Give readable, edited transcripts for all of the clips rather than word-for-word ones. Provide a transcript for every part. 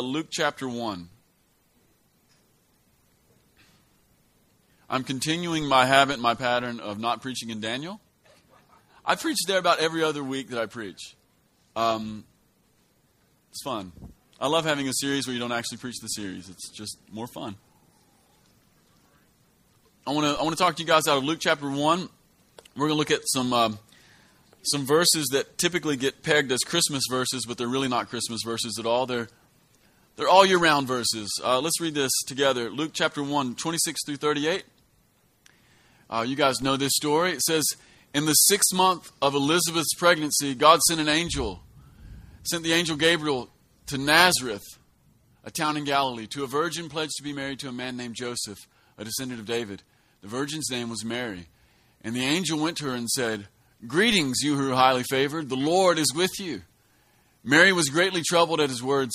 Luke chapter 1. I'm continuing my habit, my pattern of not preaching in Daniel. I preach there about every other week that I preach. It's fun. I love having a series where you don't actually preach the series. It's just more fun. I want to talk to you guys out of Luke chapter 1. We're going to look at some verses that typically get pegged as Christmas verses, but they're really not Christmas verses at all. They're all year-round verses. Let's read this together. Luke chapter 1, 26 through 38. You guys know this story. It says, "In the 6th month of Elizabeth's pregnancy, God sent the angel Gabriel to Nazareth, a town in Galilee, to a virgin pledged to be married to a man named Joseph, a descendant of David. The virgin's name was Mary. And the angel went to her and said, 'Greetings, you who are highly favored. The Lord is with you.' Mary was greatly troubled at his words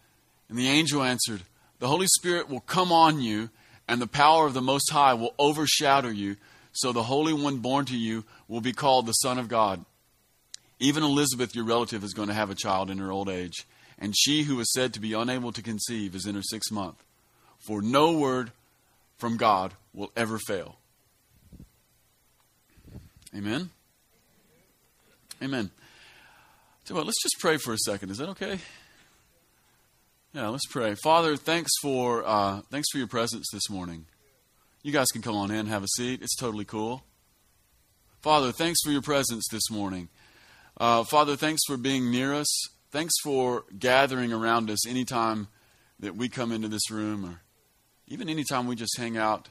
And the angel answered, 'The Holy Spirit will come on you, and the power of the Most High will overshadow you. So the Holy One born to you will be called the Son of God. Even Elizabeth, your relative, is going to have a child in her old age. And she who was said to be unable to conceive is in her 6th month. For no word from God will ever fail.'" Amen? Amen. So let's just pray for a second. Is that okay? Yeah, let's pray. Father, thanks for your presence this morning. You guys can come on in, have a seat. It's totally cool. Father, thanks for your presence this morning. Father, thanks for being near us. Thanks for gathering around us anytime that we come into this room, or even anytime we just hang out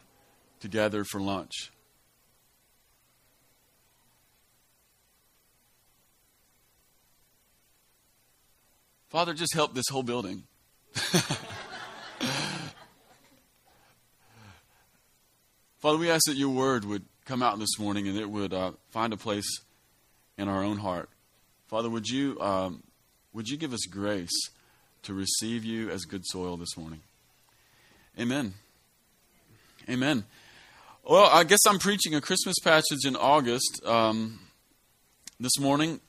together for lunch. Father, just help this whole building. Father, we ask that your word would come out this morning and it would find a place in our own heart. Father, would you give us grace to receive you as good soil this morning? Amen. Amen. Well, I guess I'm preaching a Christmas passage in August this morning,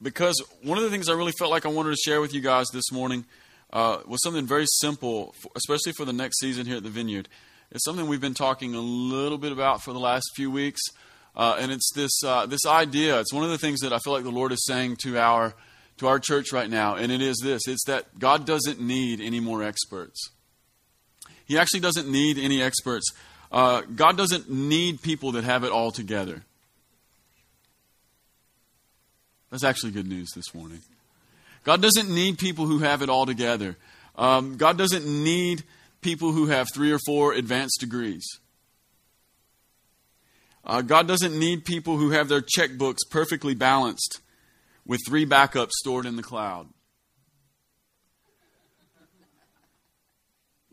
because one of the things I really felt like I wanted to share with you guys this morning was something very simple, especially for the next season here at the Vineyard. It's something we've been talking a little bit about for the last few weeks, and it's this idea. It's one of the things that I feel like the Lord is saying to our church right now, and it is this. It's that God doesn't need any more experts. He actually doesn't need any experts. God doesn't need people that have it all together. That's actually good news this morning. God doesn't need people who have it all together. God doesn't need people who have 3 or 4 advanced degrees. God doesn't need people who have their checkbooks perfectly balanced with 3 backups stored in the cloud.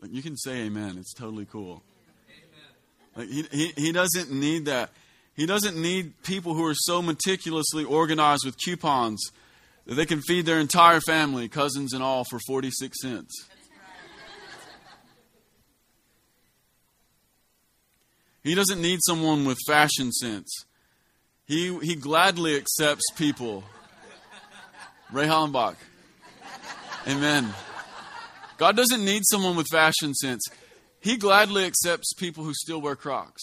Like, you can say amen. It's totally cool. Like, he doesn't need that. He doesn't need people who are so meticulously organized with coupons that they can feed their entire family, cousins and all, for 46 cents. He doesn't need someone with fashion sense. He gladly accepts people. Ray Hollenbach. Amen. God doesn't need someone with fashion sense. He gladly accepts people who still wear Crocs.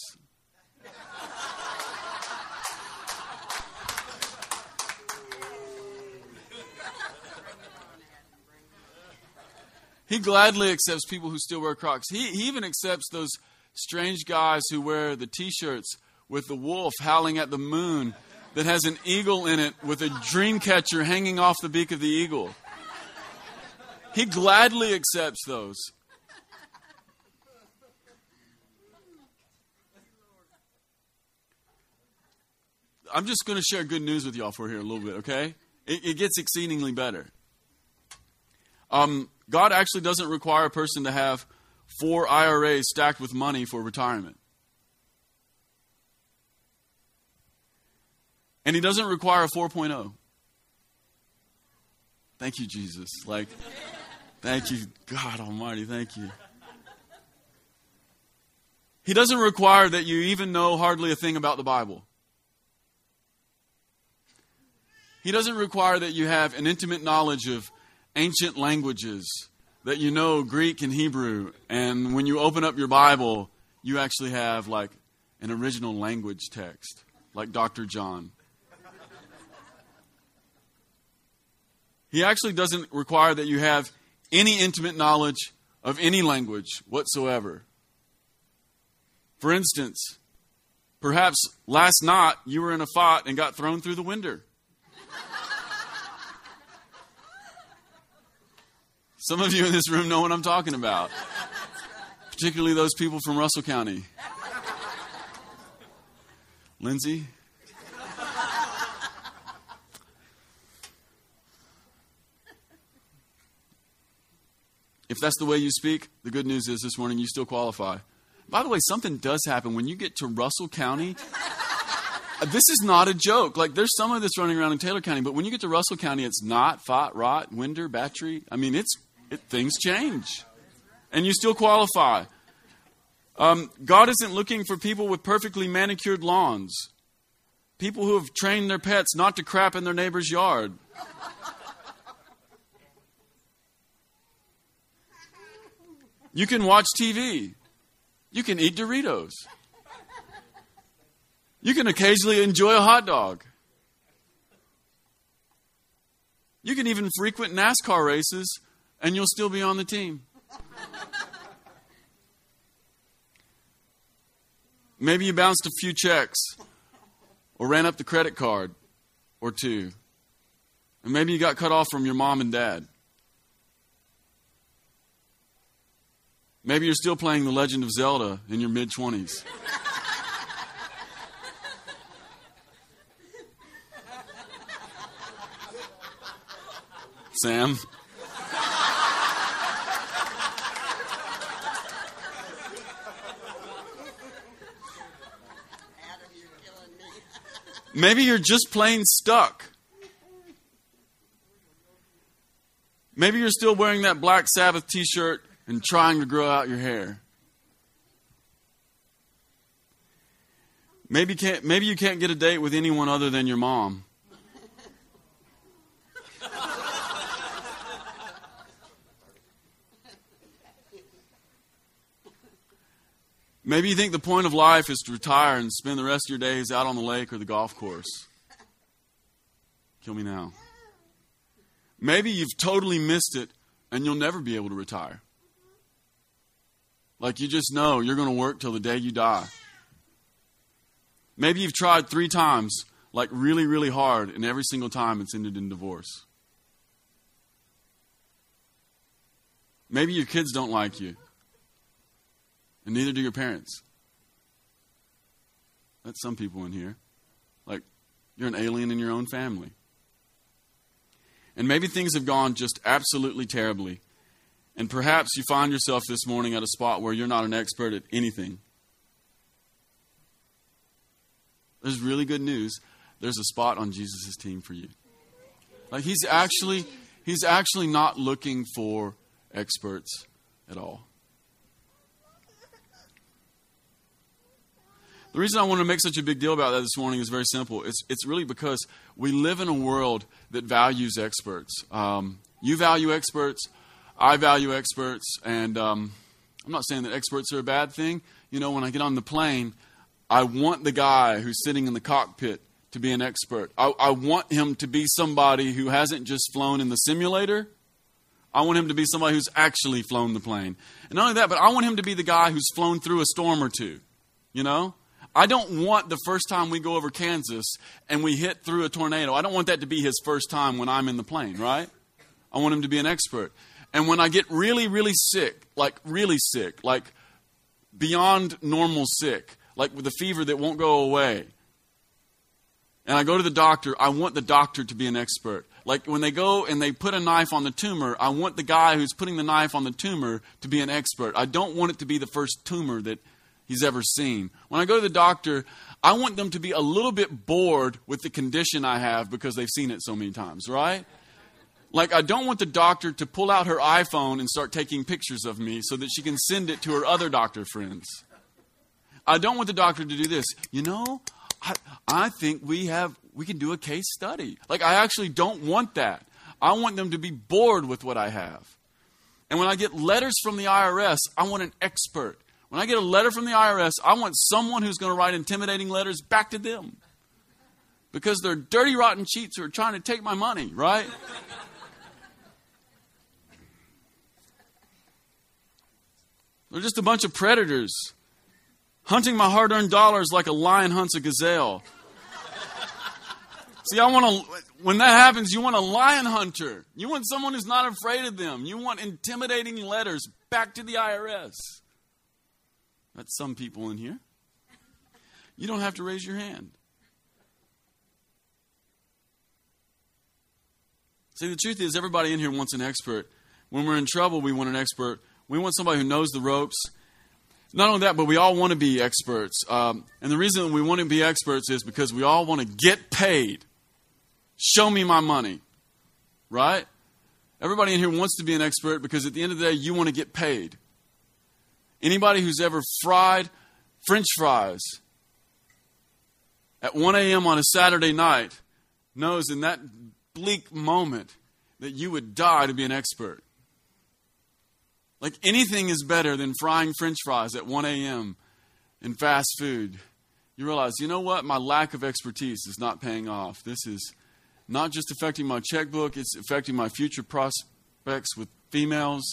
He gladly accepts people who still wear Crocs. He even accepts those strange guys who wear the T-shirts with the wolf howling at the moon that has an eagle in it with a dream catcher hanging off the beak of the eagle. He gladly accepts those. I'm just going to share good news with y'all for here a little bit, okay? It gets exceedingly better. God actually doesn't require a person to have 4 IRAs stacked with money for retirement. And he doesn't require a 4.0. Thank you, Jesus. Like, thank you, God Almighty. Thank you. He doesn't require that you even know hardly a thing about the Bible. He doesn't require that you have an intimate knowledge of ancient languages, that you know Greek and Hebrew, and when you open up your Bible, you actually have like an original language text, like Dr. John. He actually doesn't require that you have any intimate knowledge of any language whatsoever. For instance, perhaps last night you were in a fight and got thrown through the window. Some of you in this room know what I'm talking about, particularly those people from Russell County. Lindsay? If that's the way you speak, the good news is this morning you still qualify. By the way, something does happen when you get to Russell County. This is not a joke. Like, there's some of this running around in Taylor County, but when you get to Russell County, it's not fought, rot, winder, battery. I mean, things change. And you still qualify. God isn't looking for people with perfectly manicured lawns. People who have trained their pets not to crap in their neighbor's yard. You can watch TV. You can eat Doritos. You can occasionally enjoy a hot dog. You can even frequent NASCAR races and you'll still be on the team. Maybe you bounced a few checks or ran up the credit card or two. And maybe you got cut off from your mom and dad. Maybe you're still playing The Legend of Zelda in your mid-20s. Sam? Maybe you're just plain stuck. Maybe you're still wearing that Black Sabbath t-shirt and trying to grow out your hair. Maybe you can't get a date with anyone other than your mom. Maybe you think the point of life is to retire and spend the rest of your days out on the lake or the golf course. Kill me now. Maybe you've totally missed it and you'll never be able to retire. Like, you just know you're going to work till the day you die. Maybe you've tried 3 times, like really, really hard, and every single time it's ended in divorce. Maybe your kids don't like you. And neither do your parents. That's some people in here. Like, you're an alien in your own family. And maybe things have gone just absolutely terribly. And perhaps you find yourself this morning at a spot where you're not an expert at anything. There's really good news. There's a spot on Jesus' team for you. Like, he's actually not looking for experts at all. The reason I want to make such a big deal about that this morning is very simple. It's really because we live in a world that values experts. You value experts. I value experts. And I'm not saying that experts are a bad thing. You know, when I get on the plane, I want the guy who's sitting in the cockpit to be an expert. I want him to be somebody who hasn't just flown in the simulator. I want him to be somebody who's actually flown the plane. And not only that, but I want him to be the guy who's flown through a storm or two, you know? I don't want the first time we go over Kansas and we hit through a tornado. I don't want that to be his first time when I'm in the plane, right? I want him to be an expert. And when I get really, really sick, like beyond normal sick, like with a fever that won't go away, and I go to the doctor, I want the doctor to be an expert. Like when they go and they put a knife on the tumor, I want the guy who's putting the knife on the tumor to be an expert. I don't want it to be the first tumor that he's ever seen. When I go to the doctor, I want them to be a little bit bored with the condition I have because they've seen it so many times, right? Like, I don't want the doctor to pull out her iPhone and start taking pictures of me so that she can send it to her other doctor friends. I don't want the doctor to do this. You know, I think we can do a case study. Like, I actually don't want that. I want them to be bored with what I have. And when I get letters from the IRS, I want an expert. When I get a letter from the IRS, I want someone who's going to write intimidating letters back to them. Because they're dirty, rotten cheats who are trying to take my money, right? They're just a bunch of predators hunting my hard-earned dollars like a lion hunts a gazelle. See, when that happens, you want a lion hunter. You want someone who's not afraid of them. You want intimidating letters back to the IRS. That's some people in here. You don't have to raise your hand. See, the truth is everybody in here wants an expert. When we're in trouble, we want an expert. We want somebody who knows the ropes. Not only that, but we all want to be experts. And the reason we want to be experts is because we all want to get paid. Show me my money. Right? Everybody in here wants to be an expert because at the end of the day, you want to get paid. Anybody who's ever fried French fries at 1 a.m. on a Saturday night knows in that bleak moment that you would die to be an expert. Like, anything is better than frying French fries at 1 a.m. in fast food. You realize, you know what? My lack of expertise is not paying off. This is not just affecting my checkbook. It's affecting my future prospects with females.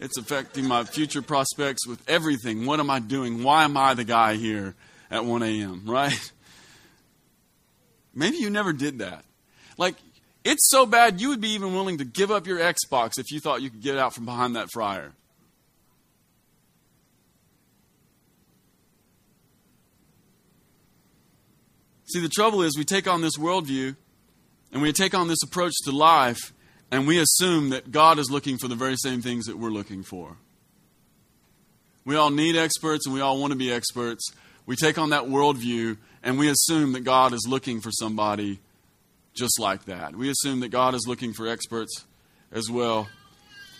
It's affecting my future prospects with everything. What am I doing? Why am I the guy here at 1 a.m., right? Maybe you never did that. Like, it's so bad you would be even willing to give up your Xbox if you thought you could get out from behind that fryer. See, the trouble is we take on this worldview and we take on this approach to life and we assume that God is looking for the very same things that we're looking for. We all need experts and we all want to be experts. We take on that worldview and we assume that God is looking for somebody just like that. We assume that God is looking for experts as well.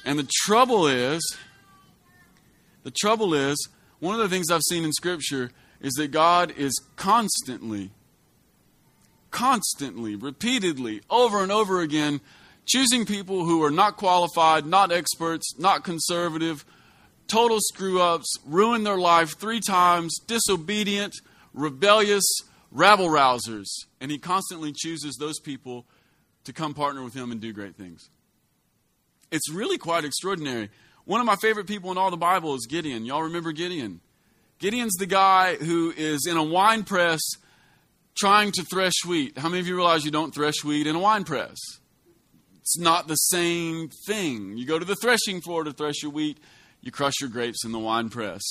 And the trouble is, one of the things I've seen in Scripture is that God is constantly, repeatedly, over and over again, choosing people who are not qualified, not experts, not conservative, total screw-ups, ruin their life 3 times, disobedient, rebellious, rabble-rousers. And He constantly chooses those people to come partner with Him and do great things. It's really quite extraordinary. One of my favorite people in all the Bible is Gideon. Y'all remember Gideon? Gideon's the guy who is in a wine press trying to thresh wheat. How many of you realize you don't thresh wheat in a wine press? It's not the same thing. You go to the threshing floor to thresh your wheat. You crush your grapes in the wine press.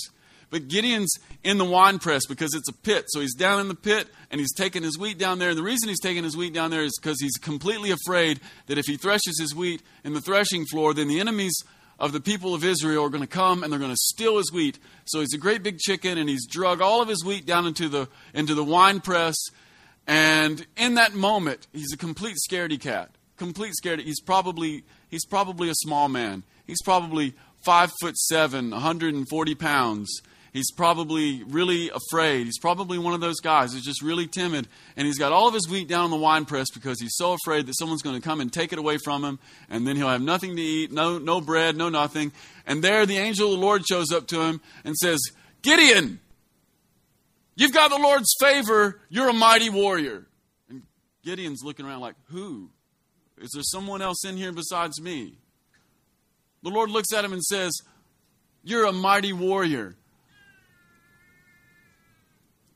But Gideon's in the wine press because it's a pit. So he's down in the pit and he's taking his wheat down there. And the reason he's taking his wheat down there is because he's completely afraid that if he threshes his wheat in the threshing floor, then the enemies of the people of Israel are going to come and they're going to steal his wheat. So he's a great big chicken and he's drug all of his wheat down into the wine press. And in that moment, he's a complete scaredy cat. Complete scaredy. He's probably a small man. He's probably 5'7", 140 pounds. He's probably really afraid. He's probably one of those guys who's just really timid. And he's got all of his wheat down in the wine press because he's so afraid that someone's going to come and take it away from him. And then he'll have nothing to eat, no bread, no nothing. And there the angel of the Lord shows up to him and says, "Gideon, you've got the Lord's favor. You're a mighty warrior." And Gideon's looking around like, "Who? Is there someone else in here besides me?" The Lord looks at him and says, "You're a mighty warrior."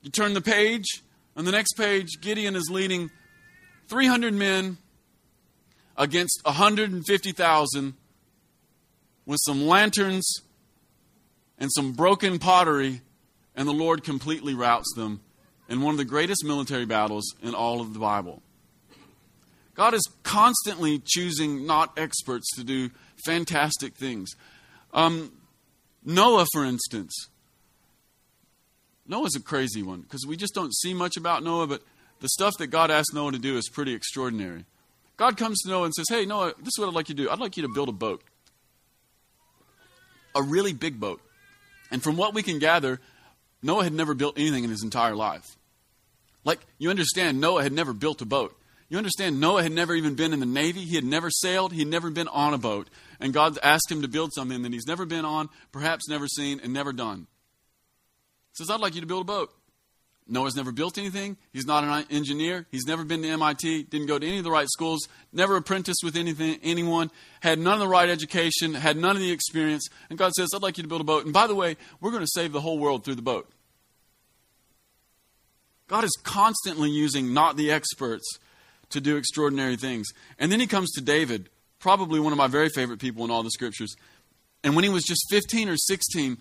You turn the page, on the next page, Gideon is leading 300 men against 150,000 with some lanterns and some broken pottery, and the Lord completely routs them in one of the greatest military battles in all of the Bible. God is constantly choosing not experts to do fantastic things. Noah, for instance. Noah's a crazy one because we just don't see much about Noah, but the stuff that God asked Noah to do is pretty extraordinary. God comes to Noah and says, hey, Noah, this is what I'd like you to do. I'd like you to build a boat. A really big boat. And from what we can gather, Noah had never built anything in his entire life. Like, you understand, Noah had never built a boat. You understand, Noah had never even been in the Navy. He had never sailed. He had never been on a boat. And God asked him to build something that he's never been on, perhaps never seen, and never done. He says, I'd like you to build a boat. Noah's never built anything. He's not an engineer. He's never been to MIT. Didn't go to any of the right schools. Never apprenticed with anyone. Had none of the right education. Had none of the experience. And God says, I'd like you to build a boat. And by the way, we're going to save the whole world through the boat. God is constantly using not the experts to do extraordinary things. And then he comes to David, probably one of my very favorite people in all the scriptures. And when he was just 15 or 16,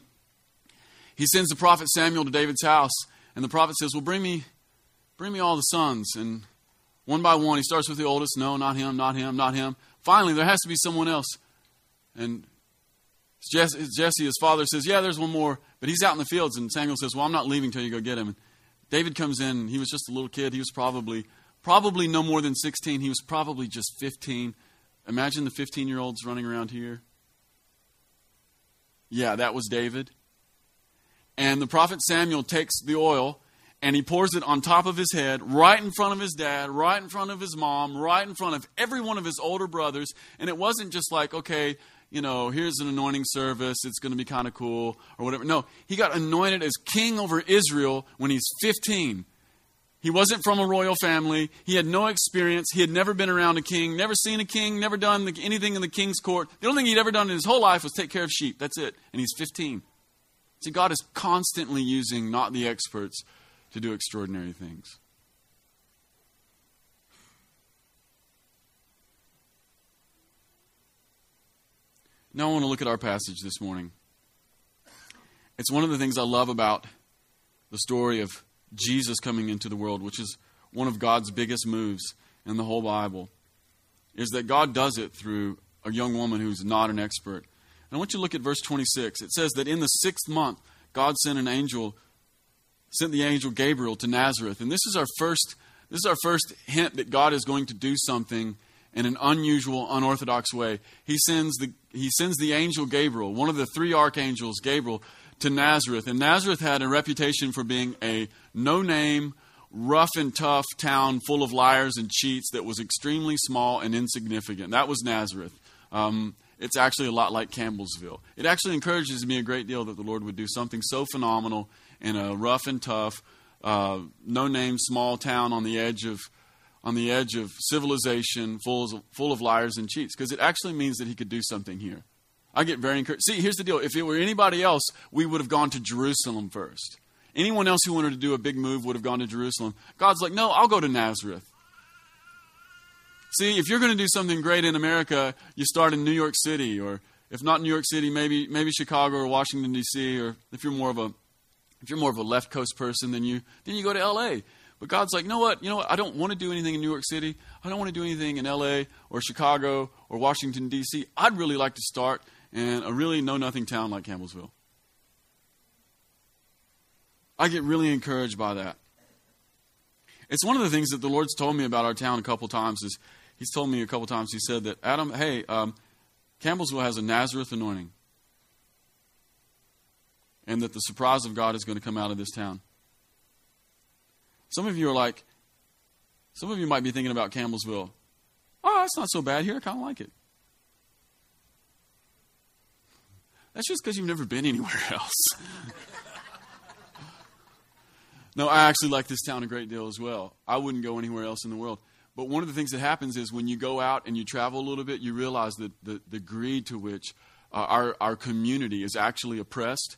he sends the prophet Samuel to David's house. And the prophet says, well, bring me all the sons. And one by one, he starts with the oldest. No, not him, not him, not him. Finally, there has to be someone else. And Jesse, his father, says, yeah, there's one more. But he's out in the fields. And Samuel says, well, I'm not leaving until you go get him. And David comes in. And he was just a little kid. He was probably no more than 16. He was probably just 15. Imagine the 15-year-olds running around here. Yeah, that was David. And the prophet Samuel takes the oil and he pours it on top of his head, right in front of his dad, right in front of his mom, right in front of every one of his older brothers. And it wasn't just like, okay, you know, here's an anointing service. It's going to be kind of cool or whatever. No, he got anointed as king over Israel when he's 15. He wasn't from a royal family. He had no experience. He had never been around a king, never seen a king, never done anything in the king's court. The only thing he'd ever done in his whole life was take care of sheep. That's it. And he's 15. See, God is constantly using not the experts to do extraordinary things. Now I want to look at our passage this morning. It's one of the things I love about the story of Jesus coming into the world, which is one of God's biggest moves in the whole Bible, is that God does it through a young woman who's not an expert. I want you to look at verse 26. It says that in the 6th month, God sent the angel Gabriel to Nazareth. And this is our first hint that God is going to do something in an unusual, unorthodox way. He sends the angel Gabriel, one of the 3 archangels, Gabriel, to Nazareth. And Nazareth had a reputation for being a no-name, rough and tough town full of liars and cheats that was extremely small and insignificant. That was Nazareth. It's actually a lot like Campbellsville. It actually encourages me a great deal that the Lord would do something so phenomenal in a rough and tough, no-name small town on the edge of civilization, full of liars and cheats. Because it actually means that He could do something here. I get very encouraged. See, here's the deal: if it were anybody else, we would have gone to Jerusalem first. Anyone else who wanted to do a big move would have gone to Jerusalem. God's like, no, I'll go to Nazareth. See, if you're going to do something great in America, you start in New York City, or if not New York City, maybe Chicago or Washington D.C., or if you're more of a left coast person, then you go to L.A. But God's like, you know what? I don't want to do anything in New York City. I don't want to do anything in L.A. or Chicago or Washington D.C. I'd really like to start in a really know-nothing town like Campbellsville. I get really encouraged by that. It's one of the things that the Lord's told me about our town a couple times. He's told me a couple times, he said that, Adam, hey, Campbellsville has a Nazareth anointing. And that the surprise of God is going to come out of this town. Some of you might be thinking about Campbellsville. Oh, it's not so bad here. I kind of like it. That's just because you've never been anywhere else. No, I actually like this town a great deal as well. I wouldn't go anywhere else in the world. But one of the things that happens is when you go out and you travel a little bit, you realize that the degree to which our community is actually oppressed,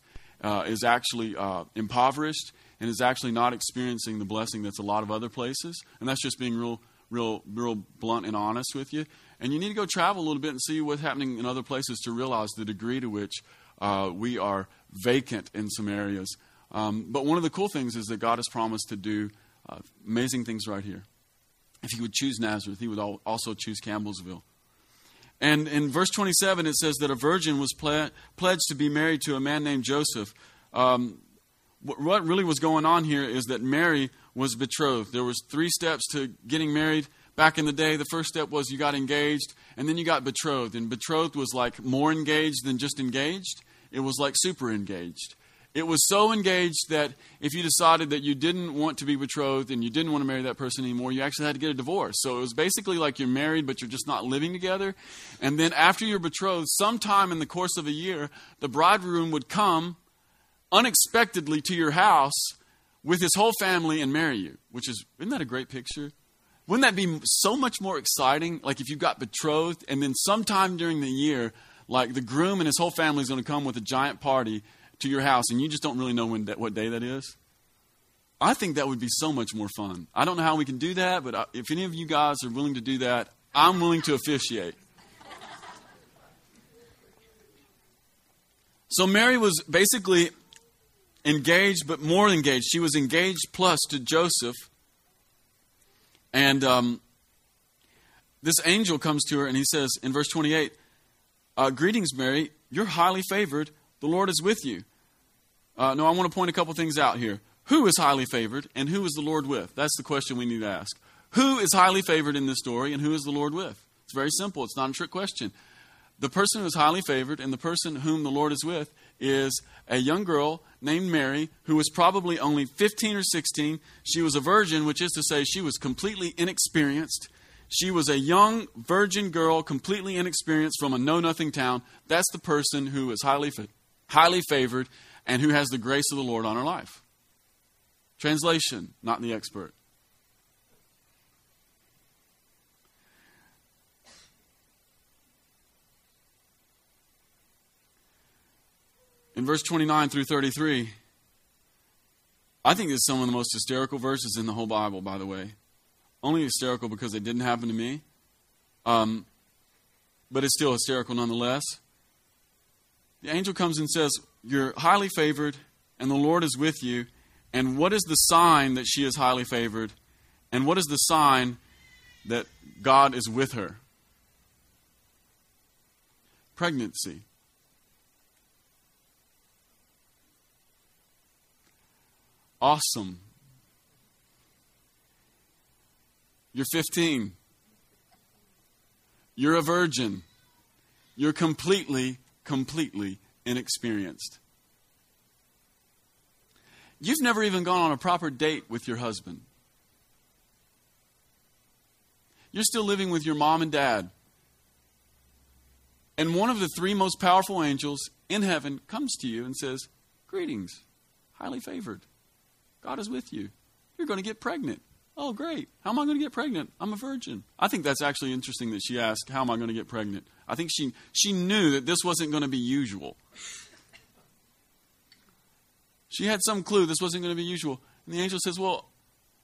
is actually impoverished, and is actually not experiencing the blessing that's a lot of other places. And that's just being real blunt and honest with you. And you need to go travel a little bit and see what's happening in other places to realize the degree to which we are vacant in some areas. But one of the cool things is that God has promised to do amazing things right here. If he would choose Nazareth, he would also choose Campbellsville. And in verse 27, it says that a virgin was pledged to be married to a man named Joseph. What really was going on here is that Mary was betrothed. There was 3 steps to getting married. Back in the day, the first step was you got engaged, and then you got betrothed. And betrothed was like more engaged than just engaged. It was like super engaged. It was so engaged that if you decided that you didn't want to be betrothed and you didn't want to marry that person anymore, you actually had to get a divorce. So it was basically like you're married, but you're just not living together. And then after you're betrothed, sometime in the course of a year, the bridegroom would come unexpectedly to your house with his whole family and marry you, which is, isn't that a great picture? Wouldn't that be so much more exciting? Like if you got betrothed and then sometime during the year, like the groom and his whole family is going to come with a giant party to your house, and you just don't really know when what day that is. I think that would be so much more fun. I don't know how we can do that, but if any of you guys are willing to do that, I'm willing to officiate. So Mary was basically engaged, but more engaged. She was engaged plus to Joseph, and this angel comes to her, and he says in verse 28, "Greetings, Mary. You're highly favored. The Lord is with you." No, I want to point a couple things out here. Who is highly favored and who is the Lord with? That's the question we need to ask. Who is highly favored in this story and who is the Lord with? It's very simple. It's not a trick question. The person who is highly favored and the person whom the Lord is with is a young girl named Mary who was probably only 15 or 16. She was a virgin, which is to say she was completely inexperienced. She was a young virgin girl, completely inexperienced from a know-nothing town. That's the person who is highly favored, and who has the grace of the Lord on her life. Translation, not the expert. In verse 29 through 33, I think it's some of the most hysterical verses in the whole Bible, by the way. Only hysterical because it didn't happen to me. But it's still hysterical nonetheless. The angel comes and says, "You're highly favored, and the Lord is with you." And what is the sign that she is highly favored? And what is the sign that God is with her? Pregnancy. Awesome. You're 15. You're a virgin. You're completely inexperienced. You've never even gone on a proper date with your husband. You're still living with your mom and dad. And one of the 3 most powerful angels in heaven comes to you and says, "Greetings, highly favored. God is with you. You're going to get pregnant." "Oh, great. How am I going to get pregnant? I'm a virgin." I think that's actually interesting that she asked, "How am I going to get pregnant?" I think she knew that this wasn't going to be usual. She had some clue this wasn't going to be usual. And the angel says, "Well,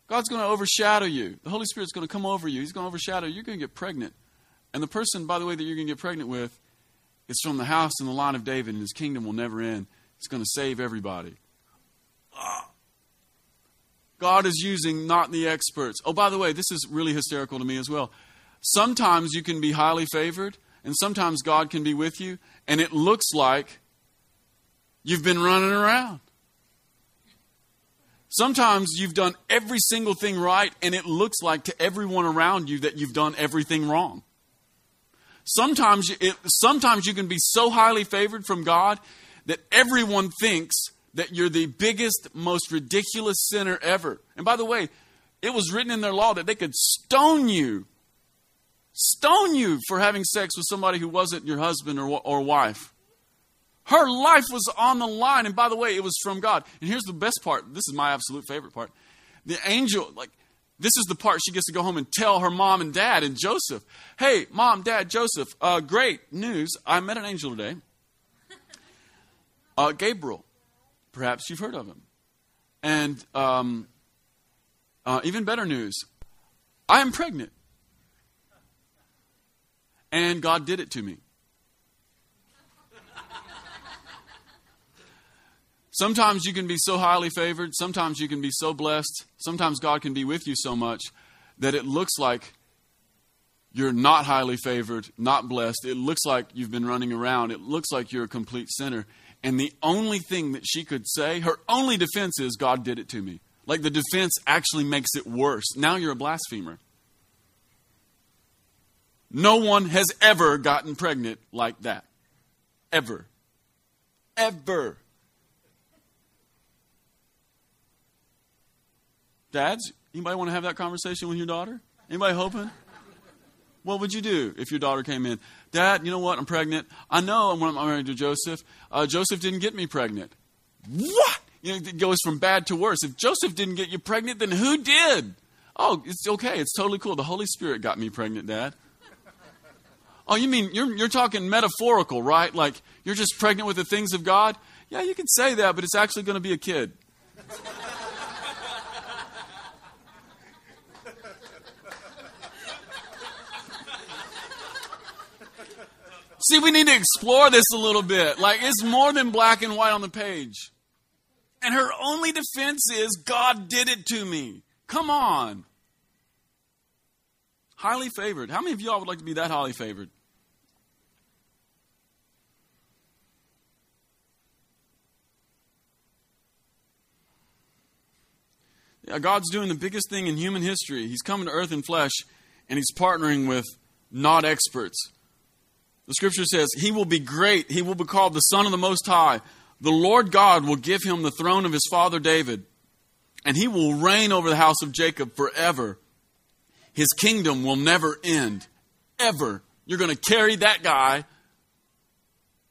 God's going to overshadow you. The Holy Spirit's going to come over you. He's going to overshadow you. You're going to get pregnant. And the person, by the way, that you're going to get pregnant with is from the house and the line of David, and his kingdom will never end. It's going to save everybody." God is using not the experts. Oh, by the way, this is really hysterical to me as well. Sometimes you can be highly favored, and sometimes God can be with you, and it looks like you've been running around. Sometimes you've done every single thing right, and it looks like to everyone around you that you've done everything wrong. Sometimes you can be so highly favored from God that everyone thinks that you're the biggest, most ridiculous sinner ever. And by the way, it was written in their law that they could stone you for having sex with somebody who wasn't your husband or wife. Her life was on the line. And by the way, it was from God. And here's the best part. This is my absolute favorite part. The angel, this is the part she gets to go home and tell her mom and dad and Joseph. "Hey, mom, dad, Joseph, great news. I met an angel today. Gabriel. Perhaps you've heard of him. And even better news, I am pregnant. And God did it to me." Sometimes you can be so highly favored. Sometimes you can be so blessed. Sometimes God can be with you so much that it looks like you're not highly favored, not blessed. It looks like you've been running around. It looks like you're a complete sinner. And the only thing that she could say, her only defense is, God did it to me. Like the defense actually makes it worse. Now you're a blasphemer. No one has ever gotten pregnant like that. Ever. Ever. Dads, anybody want to have that conversation with your daughter? Anybody hoping? What would you do if your daughter came in? Dad, you know what? I'm pregnant. I know I'm married to Joseph. Joseph didn't get me pregnant. What? You know, it goes from bad to worse. If Joseph didn't get you pregnant, then who did? Oh, it's okay. It's totally cool. The Holy Spirit got me pregnant, Dad. Oh, you mean you're talking metaphorical, right? Like you're just pregnant with the things of God? Yeah, you can say that, but it's actually going to be a kid. See, we need to explore this a little bit. Like, it's more than black and white on the page. And her only defense is, God did it to me. Come on. Highly favored. How many of y'all would like to be that highly favored? Yeah, God's doing the biggest thing in human history. He's coming to earth in flesh, and he's partnering with not experts. The scripture says, he will be great. He will be called the Son of the Most High. The Lord God will give him the throne of his father David, and he will reign over the house of Jacob forever. His kingdom will never end, ever. You're going to carry that guy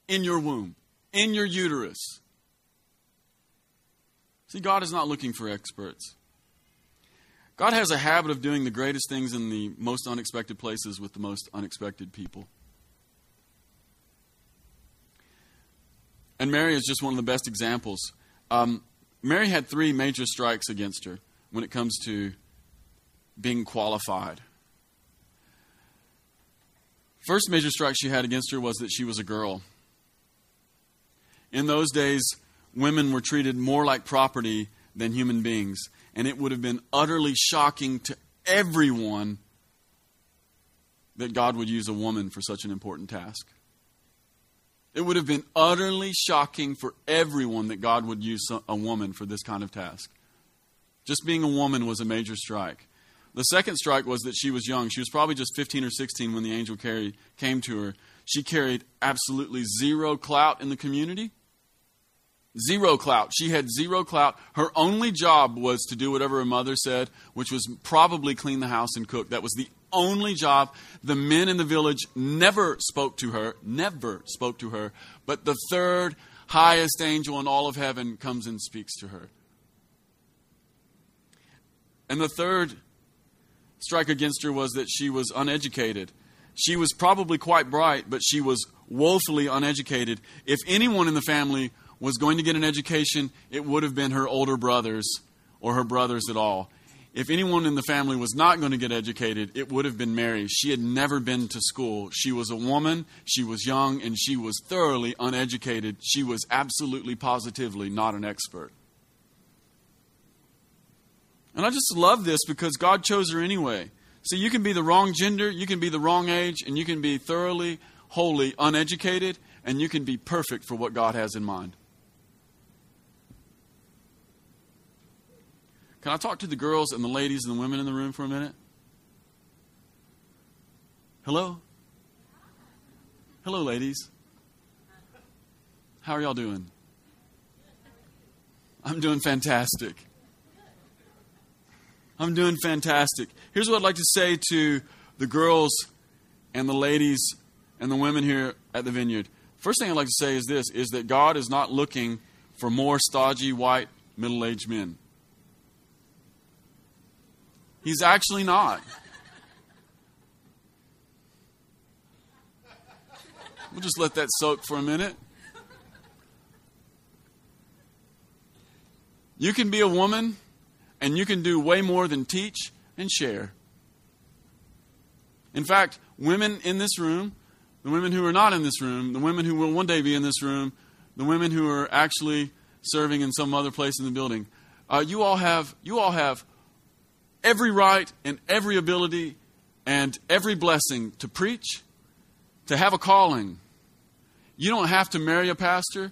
in your womb, in your uterus. See, God is not looking for experts. God has a habit of doing the greatest things in the most unexpected places with the most unexpected people. And Mary is just one of the best examples. Mary had three major strikes against her when it comes to being qualified. First major strike she had against her was that she was a girl. In those days, women were treated more like property than human beings. And it would have been utterly shocking to everyone that God would use a woman for such an important task. It would have been utterly shocking for everyone that God would use a woman for this kind of task. Just being a woman was a major strike. The second strike was that she was young. She was probably just 15 or 16 when the angel came to her. She carried absolutely zero clout in the community. Zero clout. She had zero clout. Her only job was to do whatever her mother said, which was probably clean the house and cook. That was the only job. The men in the village never spoke to her. But the third highest angel in all of heaven comes and speaks to her. And the third strike against her was that she was uneducated. She was probably quite bright, but she was woefully uneducated. If anyone in the family was going to get an education, it would have been her older brothers or her brothers at all. If anyone in the family was not going to get educated, it would have been Mary. She had never been to school. She was a woman, she was young, and she was thoroughly uneducated. She was absolutely, positively not an expert. And I just love this because God chose her anyway. So you can be the wrong gender, you can be the wrong age, and you can be thoroughly, wholly uneducated, and you can be perfect for what God has in mind. Can I talk to the girls and the ladies and the women in the room for a minute? Hello? Hello, ladies. How are y'all doing? I'm doing fantastic. I'm doing fantastic. Here's what I'd like to say to the girls and the ladies and the women here at the Vineyard. First thing I'd like to say is this, is that God is not looking for more stodgy, white, middle-aged men. He's actually not. We'll just let that soak for a minute. You can be a woman, and you can do way more than teach and share. In fact, women in this room, the women who are not in this room, the women who will one day be in this room, the women who are actually serving in some other place in the building, you all have every right and every ability and every blessing to preach, to have a calling. You don't have to marry a pastor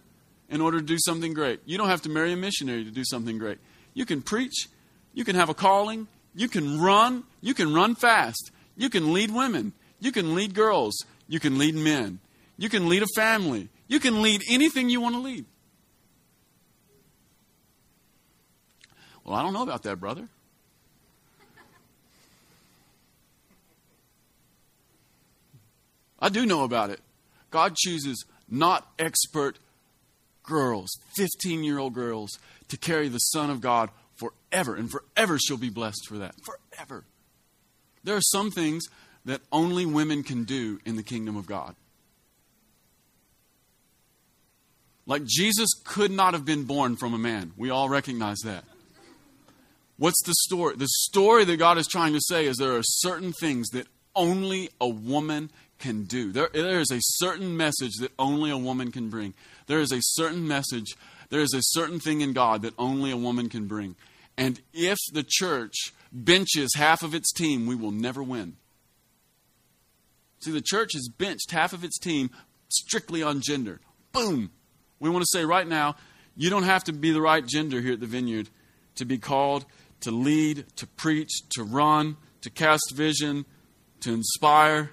in order to do something great. You don't have to marry a missionary to do something great. You can preach. You can have a calling. You can run. You can run fast. You can lead women. You can lead girls. You can lead men. You can lead a family. You can lead anything you want to lead. Well, I don't know about that, brother. I do know about it. God chooses not expert girls, 15-year-old girls, to carry the Son of God forever. And forever she'll be blessed for that. Forever. There are some things that only women can do in the kingdom of God. Like Jesus could not have been born from a man. We all recognize that. What's the story? The story that God is trying to say is there are certain things that only a woman can do. There is a certain message that only a woman can bring. There is a certain message. There is a certain thing in God that only a woman can bring. And if the church benches half of its team, we will never win. See, the church has benched half of its team strictly on gender. Boom! We want to say right now, you don't have to be the right gender here at the Vineyard to be called to lead, to preach, to run, to cast vision, to inspire.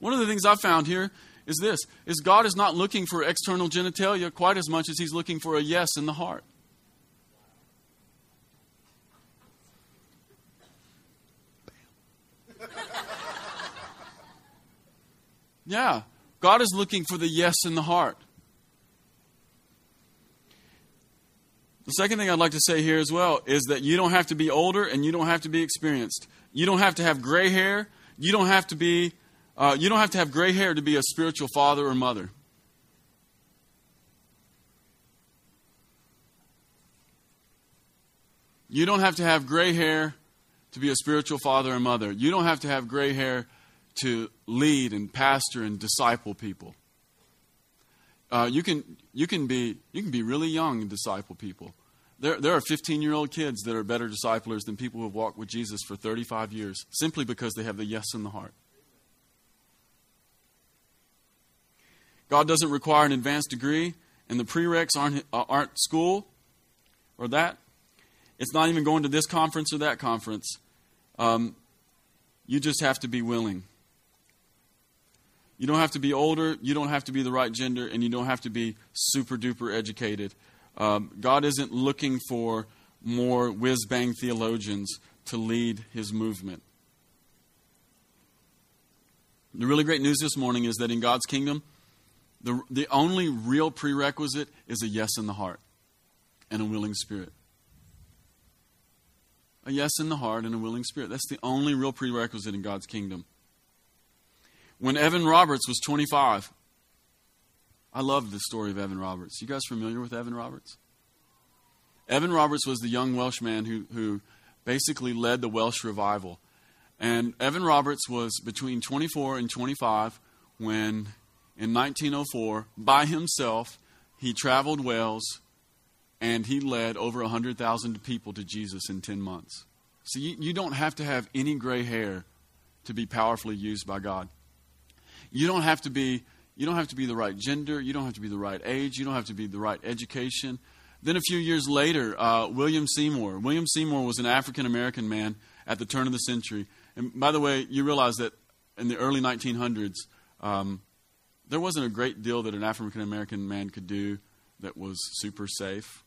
One of the things I've found here is this, is God is not looking for external genitalia quite as much as he's looking for a yes in the heart. Yeah, God is looking for the yes in the heart. The second thing I'd like to say here as well is that you don't have to be older and you don't have to be experienced. You don't have to have gray hair. You don't have to be, you don't have to have gray hair to be a spiritual father or mother. You don't have to have gray hair to be a spiritual father or mother. You don't have to have gray hair to lead and pastor and disciple people. You can be really young and disciple people. There are 15-year-old kids that are better disciplers than people who have walked with Jesus for 35 years, simply because they have the yes in the heart. God doesn't require an advanced degree, and the prereqs aren't school or that. It's not even going to this conference or that conference. You just have to be willing. You don't have to be older, you don't have to be the right gender, and you don't have to be super-duper educated. God isn't looking for more whiz-bang theologians to lead his movement. The really great news this morning is that in God's kingdom, the only real prerequisite is a yes in the heart and a willing spirit. A yes in the heart and a willing spirit. That's the only real prerequisite in God's kingdom. When Evan Roberts was 25, I loved the story of Evan Roberts. You guys familiar with Evan Roberts? Evan Roberts was the young Welsh man who basically led the Welsh revival. And Evan Roberts was between 24 and 25 when, in 1904, by himself, he traveled Wales and he led over 100,000 people to Jesus in 10 months. So you don't have to have any gray hair to be powerfully used by God. You don't have to be the right gender. You don't have to be the right age. You don't have to be the right education. Then a few years later, William Seymour. William Seymour was an African-American man at the turn of the century. And by the way, you realize that in the early 1900s, there wasn't a great deal that an African-American man could do that was super safe.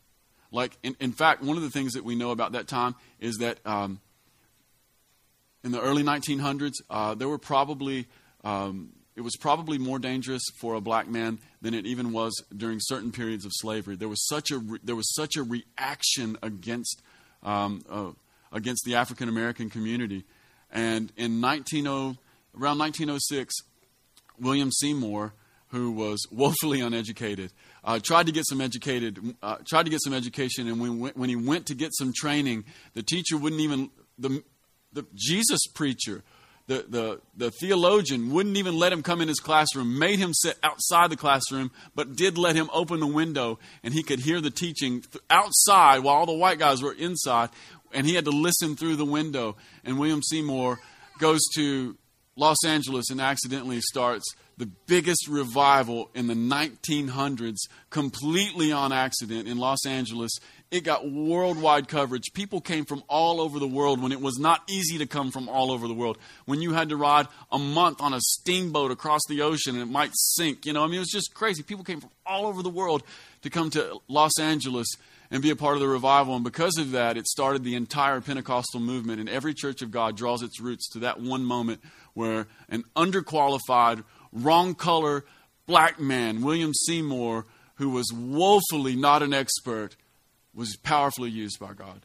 Like, in fact, one of the things that we know about that time is that in the early 1900s, there were probably... it was probably more dangerous for a black man than it even was during certain periods of slavery. There was such a reaction against the African American community, and in around 1906, William Seymour, who was woefully uneducated, tried to get some education, and when he went to get some training, the teacher wouldn't even the Jesus preacher the theologian wouldn't even let him come in his classroom, made him sit outside the classroom, but did let him open the window, and he could hear the teaching outside while all the white guys were inside, and he had to listen through the window. And William Seymour goes to Los Angeles and accidentally starts the biggest revival in the 1900s, completely on accident in Los Angeles. It got worldwide coverage. People came from all over the world when it was not easy to come from all over the world. When you had to ride a month on a steamboat across the ocean and it might sink. You know, I mean, it was just crazy. People came from all over the world to come to Los Angeles and be a part of the revival. And because of that, it started the entire Pentecostal movement. And every Church of God draws its roots to that one moment where an underqualified, wrong color, black man, William Seymour, who was woefully not an expert, was powerfully used by God.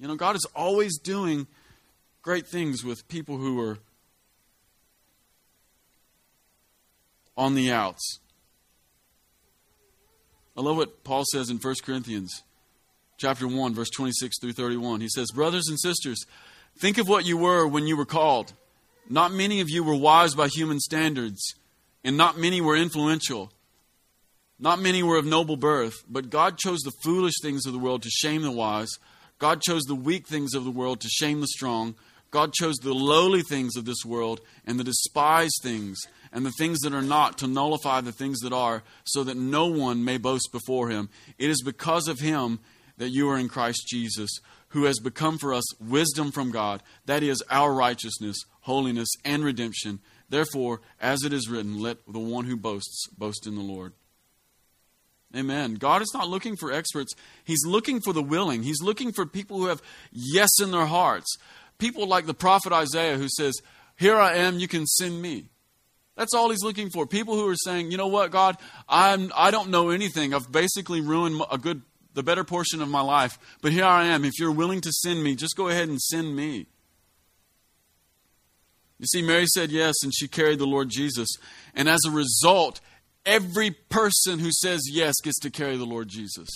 You know, God is always doing great things with people who are on the outs. I love what Paul says in 1 Corinthians chapter 1, verse 26 through 31. He says, "Brothers and sisters, think of what you were when you were called. Not many of you were wise by human standards, and not many were influential. Not many were of noble birth, but God chose the foolish things of the world to shame the wise. God chose the weak things of the world to shame the strong. God chose the lowly things of this world and the despised things and the things that are not to nullify the things that are, so that no one may boast before him. It is because of him that you are in Christ Jesus, who has become for us wisdom from God, that is our righteousness, holiness, and redemption. Therefore, as it is written, let the one who boasts boast in the Lord." Amen. God is not looking for experts. He's looking for the willing. He's looking for people who have yes in their hearts. People like the prophet Isaiah, who says, "Here I am, you can send me." That's all he's looking for. People who are saying, "You know what, God, I don't know anything. I've basically ruined the better portion of my life. But here I am. If you're willing to send me, just go ahead and send me." You see, Mary said yes, and she carried the Lord Jesus. And as a result, every person who says yes gets to carry the Lord Jesus.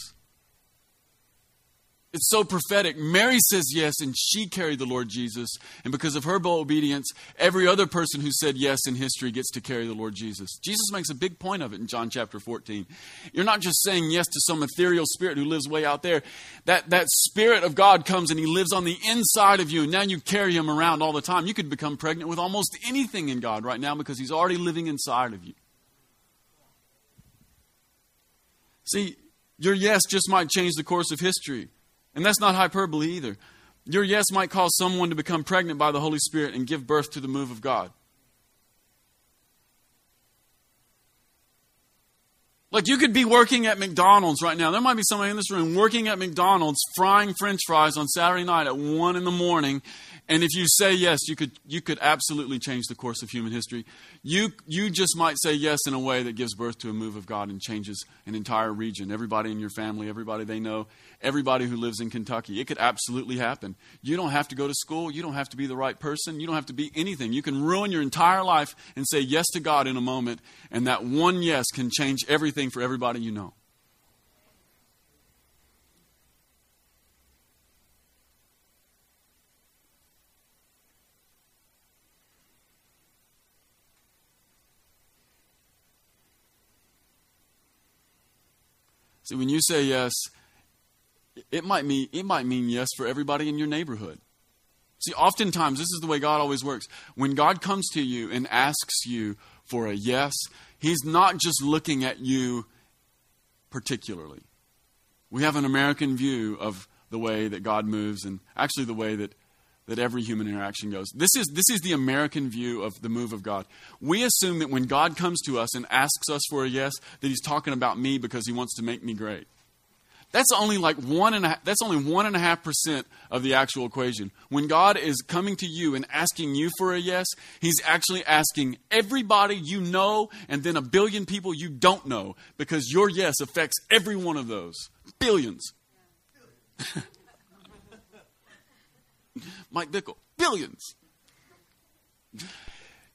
It's so prophetic. Mary says yes, and she carried the Lord Jesus. And because of her obedience, every other person who said yes in history gets to carry the Lord Jesus. Jesus makes a big point of it in John chapter 14. You're not just saying yes to some ethereal spirit who lives way out there. That Spirit of God comes and He lives on the inside of you. And now you carry Him around all the time. You could become pregnant with almost anything in God right now because He's already living inside of you. See, your yes just might change the course of history. And that's not hyperbole either. Your yes might cause someone to become pregnant by the Holy Spirit and give birth to the move of God. Like, you could be working at McDonald's right now. There might be somebody in this room working at McDonald's, frying French fries on Saturday night at 1 in the morning. And if you say yes, you could absolutely change the course of human history. You just might say yes in a way that gives birth to a move of God and changes an entire region. Everybody in your family, everybody they know, everybody who lives in Kentucky. It could absolutely happen. You don't have to go to school. You don't have to be the right person. You don't have to be anything. You can ruin your entire life and say yes to God in a moment. And that one yes can change everything for everybody you know. See, when you say yes, it might mean yes for everybody in your neighborhood. See, oftentimes this is the way God always works. When God comes to you and asks you for a yes, He's not just looking at you particularly. We have an American view of the way that God moves, and actually the way that every human interaction goes. This is the American view of the move of God. We assume that when God comes to us and asks us for a yes, that He's talking about me because He wants to make me great. That's only like 1.5% of the actual equation. When God is coming to you and asking you for a yes, He's actually asking everybody you know and then a billion people you don't know, because your yes affects every one of those. Billions. Mike Bickle. Billions.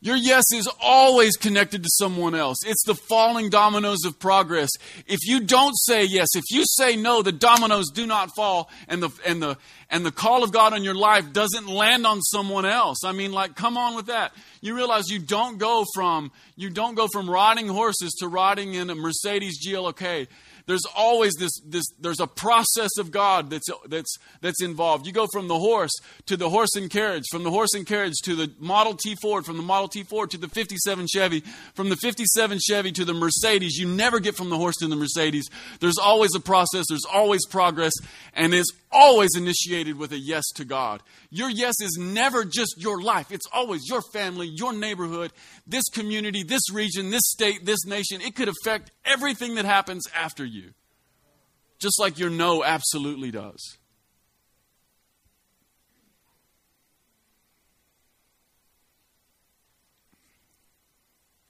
Your yes is always connected to someone else. It's the falling dominoes of progress. If you don't say yes, if you say no, the dominoes do not fall, and the call of God on your life doesn't land on someone else. I mean, like, come on with that. You realize you don't go from riding horses to riding in a Mercedes GLK. There's always there's a process of God that's involved. You go from the horse to the horse and carriage, from the horse and carriage to the Model T Ford, from the Model T Ford to the 57 Chevy, from the 57 Chevy to the Mercedes. You never get from the horse to the Mercedes. There's always a process, there's always progress, and it's always initiated with a yes to God. Your yes is never just your life. It's always your family, your neighborhood, this community, this region, this state, this nation. It could affect everything that happens after you, just like your no absolutely does.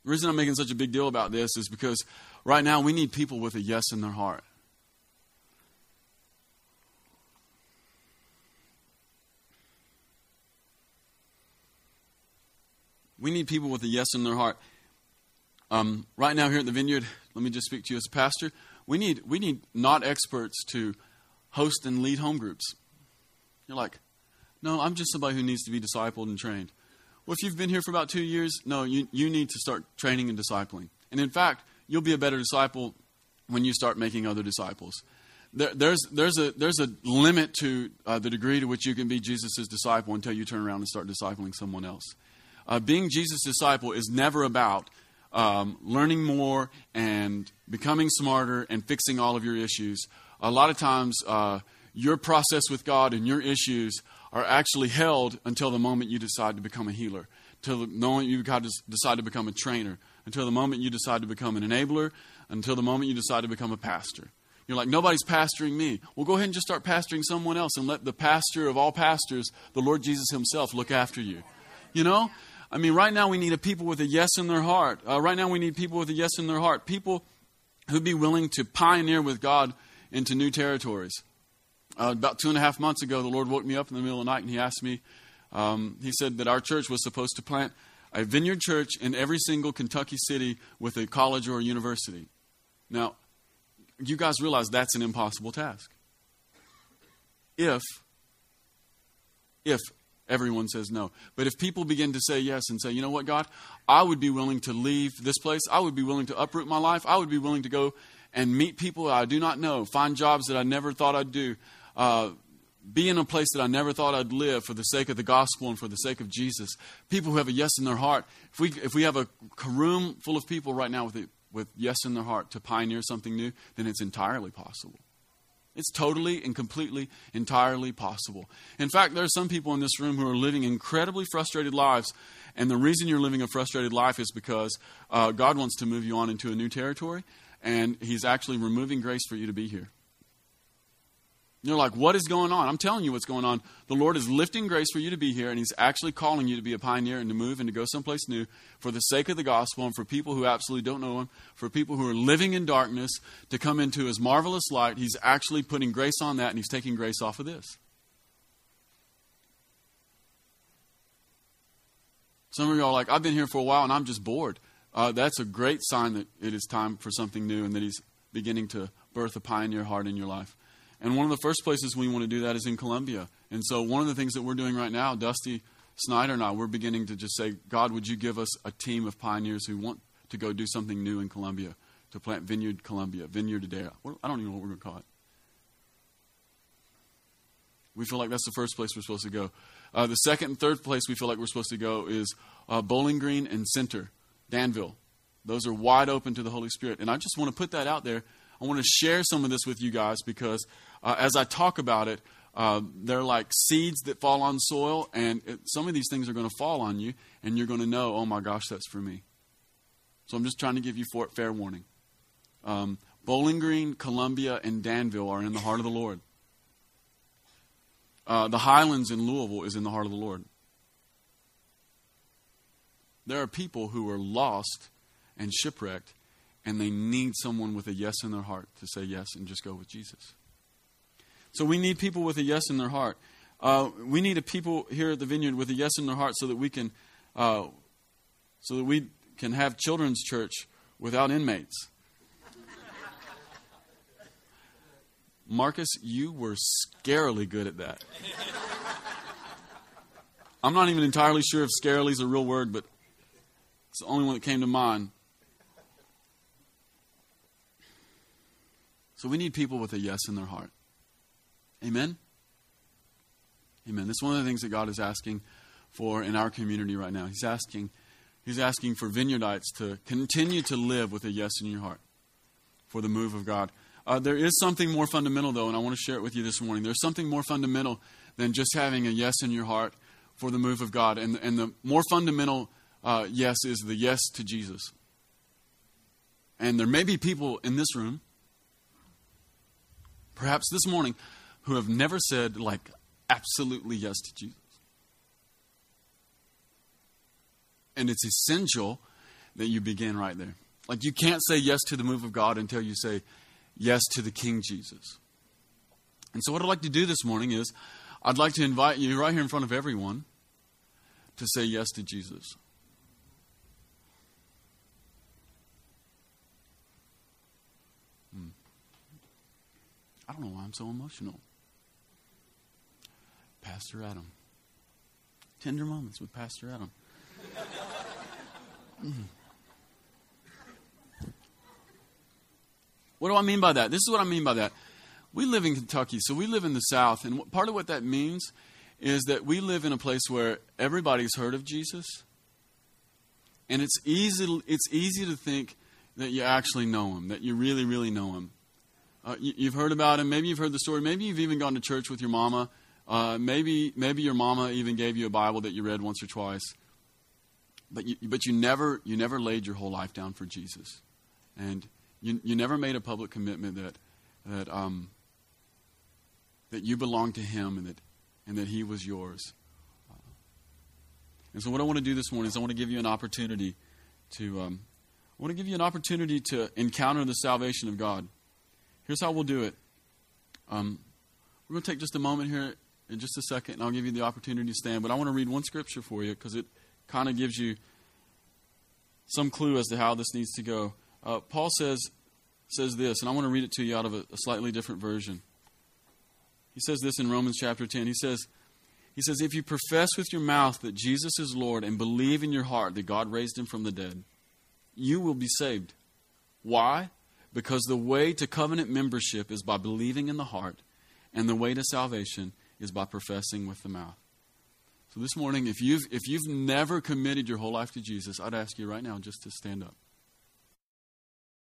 The reason I'm making such a big deal about this is because right now we need people with a yes in their heart. We need people with a yes in their heart. Right now here at the Vineyard, let me just speak to you as a pastor. We need not experts to host and lead home groups. You're like, no, I'm just somebody who needs to be discipled and trained. Well, if you've been here for about 2 years, no, you need to start training and discipling. And in fact, you'll be a better disciple when you start making other disciples. There's a limit to the degree to which you can be Jesus' disciple until you turn around and start discipling someone else. Being Jesus' disciple is never about learning more and becoming smarter and fixing all of your issues. A lot of times, your process with God and your issues are actually held until the moment you decide to become a healer, until the moment you decide to become a trainer, until the moment you decide to become an enabler, until the moment you decide to become a pastor. You're like, nobody's pastoring me. Well, go ahead and just start pastoring someone else and let the pastor of all pastors, the Lord Jesus himself, look after you. You know? I mean, right now we need people with a yes in their heart. People who'd be willing to pioneer with God into new territories. About 2.5 months ago, the Lord woke me up in the middle of the night and he asked me, he said that our church was supposed to plant a Vineyard church in every single Kentucky city with a college or a university. Now, you guys realize that's an impossible task. If everyone says no. But if people begin to say yes and say, you know what, God, I would be willing to leave this place. I would be willing to uproot my life. I would be willing to go and meet people I do not know, find jobs that I never thought I'd do, be in a place that I never thought I'd live for the sake of the gospel and for the sake of Jesus. People who have a yes in their heart. If we have a room full of people right now with yes in their heart to pioneer something new, then it's entirely possible. It's totally and completely, entirely possible. In fact, there are some people in this room who are living incredibly frustrated lives. And the reason you're living a frustrated life is because God wants to move you on into a new territory. And he's actually removing grace for you to be here. You're like, what is going on? I'm telling you what's going on. The Lord is lifting grace for you to be here. And he's actually calling you to be a pioneer and to move and to go someplace new for the sake of the gospel and for people who absolutely don't know him, for people who are living in darkness to come into his marvelous light. He's actually putting grace on that and he's taking grace off of this. Some of you are like, I've been here for a while and I'm just bored. That's a great sign that it is time for something new and that he's beginning to birth a pioneer heart in your life. And one of the first places we want to do that is in Columbia. And so one of the things that we're doing right now, Dusty Snyder and I, we're beginning to just say, God, would you give us a team of pioneers who want to go do something new in Columbia, to plant Vineyard Columbia, Vineyard Adera. I don't even know what we're going to call it. We feel like that's the first place we're supposed to go. The second and third place we feel like we're supposed to go is Bowling Green and Center, Danville. Those are wide open to the Holy Spirit. And I just want to put that out there. I want to share some of this with you guys because as I talk about it, they're like seeds that fall on soil, and some of these things are going to fall on you, and you're going to know, oh my gosh, that's for me. So I'm just trying to give you fair warning. Bowling Green, Columbia, and Danville are in the heart of the Lord. The Highlands in Louisville is in the heart of the Lord. There are people who are lost and shipwrecked, and they need someone with a yes in their heart to say yes and just go with Jesus. So we need people with a yes in their heart. We need a people here at the Vineyard with a yes in their heart so that we can so that we can have children's church without inmates. Marcus, you were scarily good at that. I'm not even entirely sure if scarily is a real word, but it's the only one that came to mind. So we need people with a yes in their heart. Amen? Amen. That's one of the things that God is asking for in our community right now. He's asking for Vineyardites to continue to live with a yes in your heart for the move of God. There is something more fundamental, though, and I want to share it with you this morning. There's something more fundamental than just having a yes in your heart for the move of God. And the more fundamental yes is the yes to Jesus. And there may be people in this room, perhaps this morning, who have never said, like, absolutely yes to Jesus. And it's essential that you begin right there. Like, you can't say yes to the move of God until you say yes to the King Jesus. And so what I'd like to do this morning is I'd like to invite you right here in front of everyone to say yes to Jesus. I don't know why I'm so emotional. Pastor Adam. Tender moments with Pastor Adam. What do I mean by that? This is what I mean by that. We live in Kentucky, so we live in the South. And part of what that means is that we live in a place where everybody's heard of Jesus. And it's easy to think that you actually know him, that you really, really know him. You've heard about him. Maybe you've heard the story. Maybe you've even gone to church with your mama. Maybe your mama even gave you a Bible that you read once or twice. But you never laid your whole life down for Jesus, and you never made a public commitment that you belonged to Him and that He was yours. And so, what I want to do this morning is I want to give you an opportunity to encounter the salvation of God. Here's how we'll do it. We're going to take just a moment here in just a second, and I'll give you the opportunity to stand. But I want to read one scripture for you because it kind of gives you some clue as to how this needs to go. Paul says this, and I want to read it to you out of a slightly different version. He says this in Romans chapter 10. He says, if you profess with your mouth that Jesus is Lord and believe in your heart that God raised him from the dead, you will be saved. Why? Because the way to covenant membership is by believing in the heart, and the way to salvation is by professing with the mouth. So this morning, if you've never committed your whole life to Jesus, I'd ask you right now just to stand up.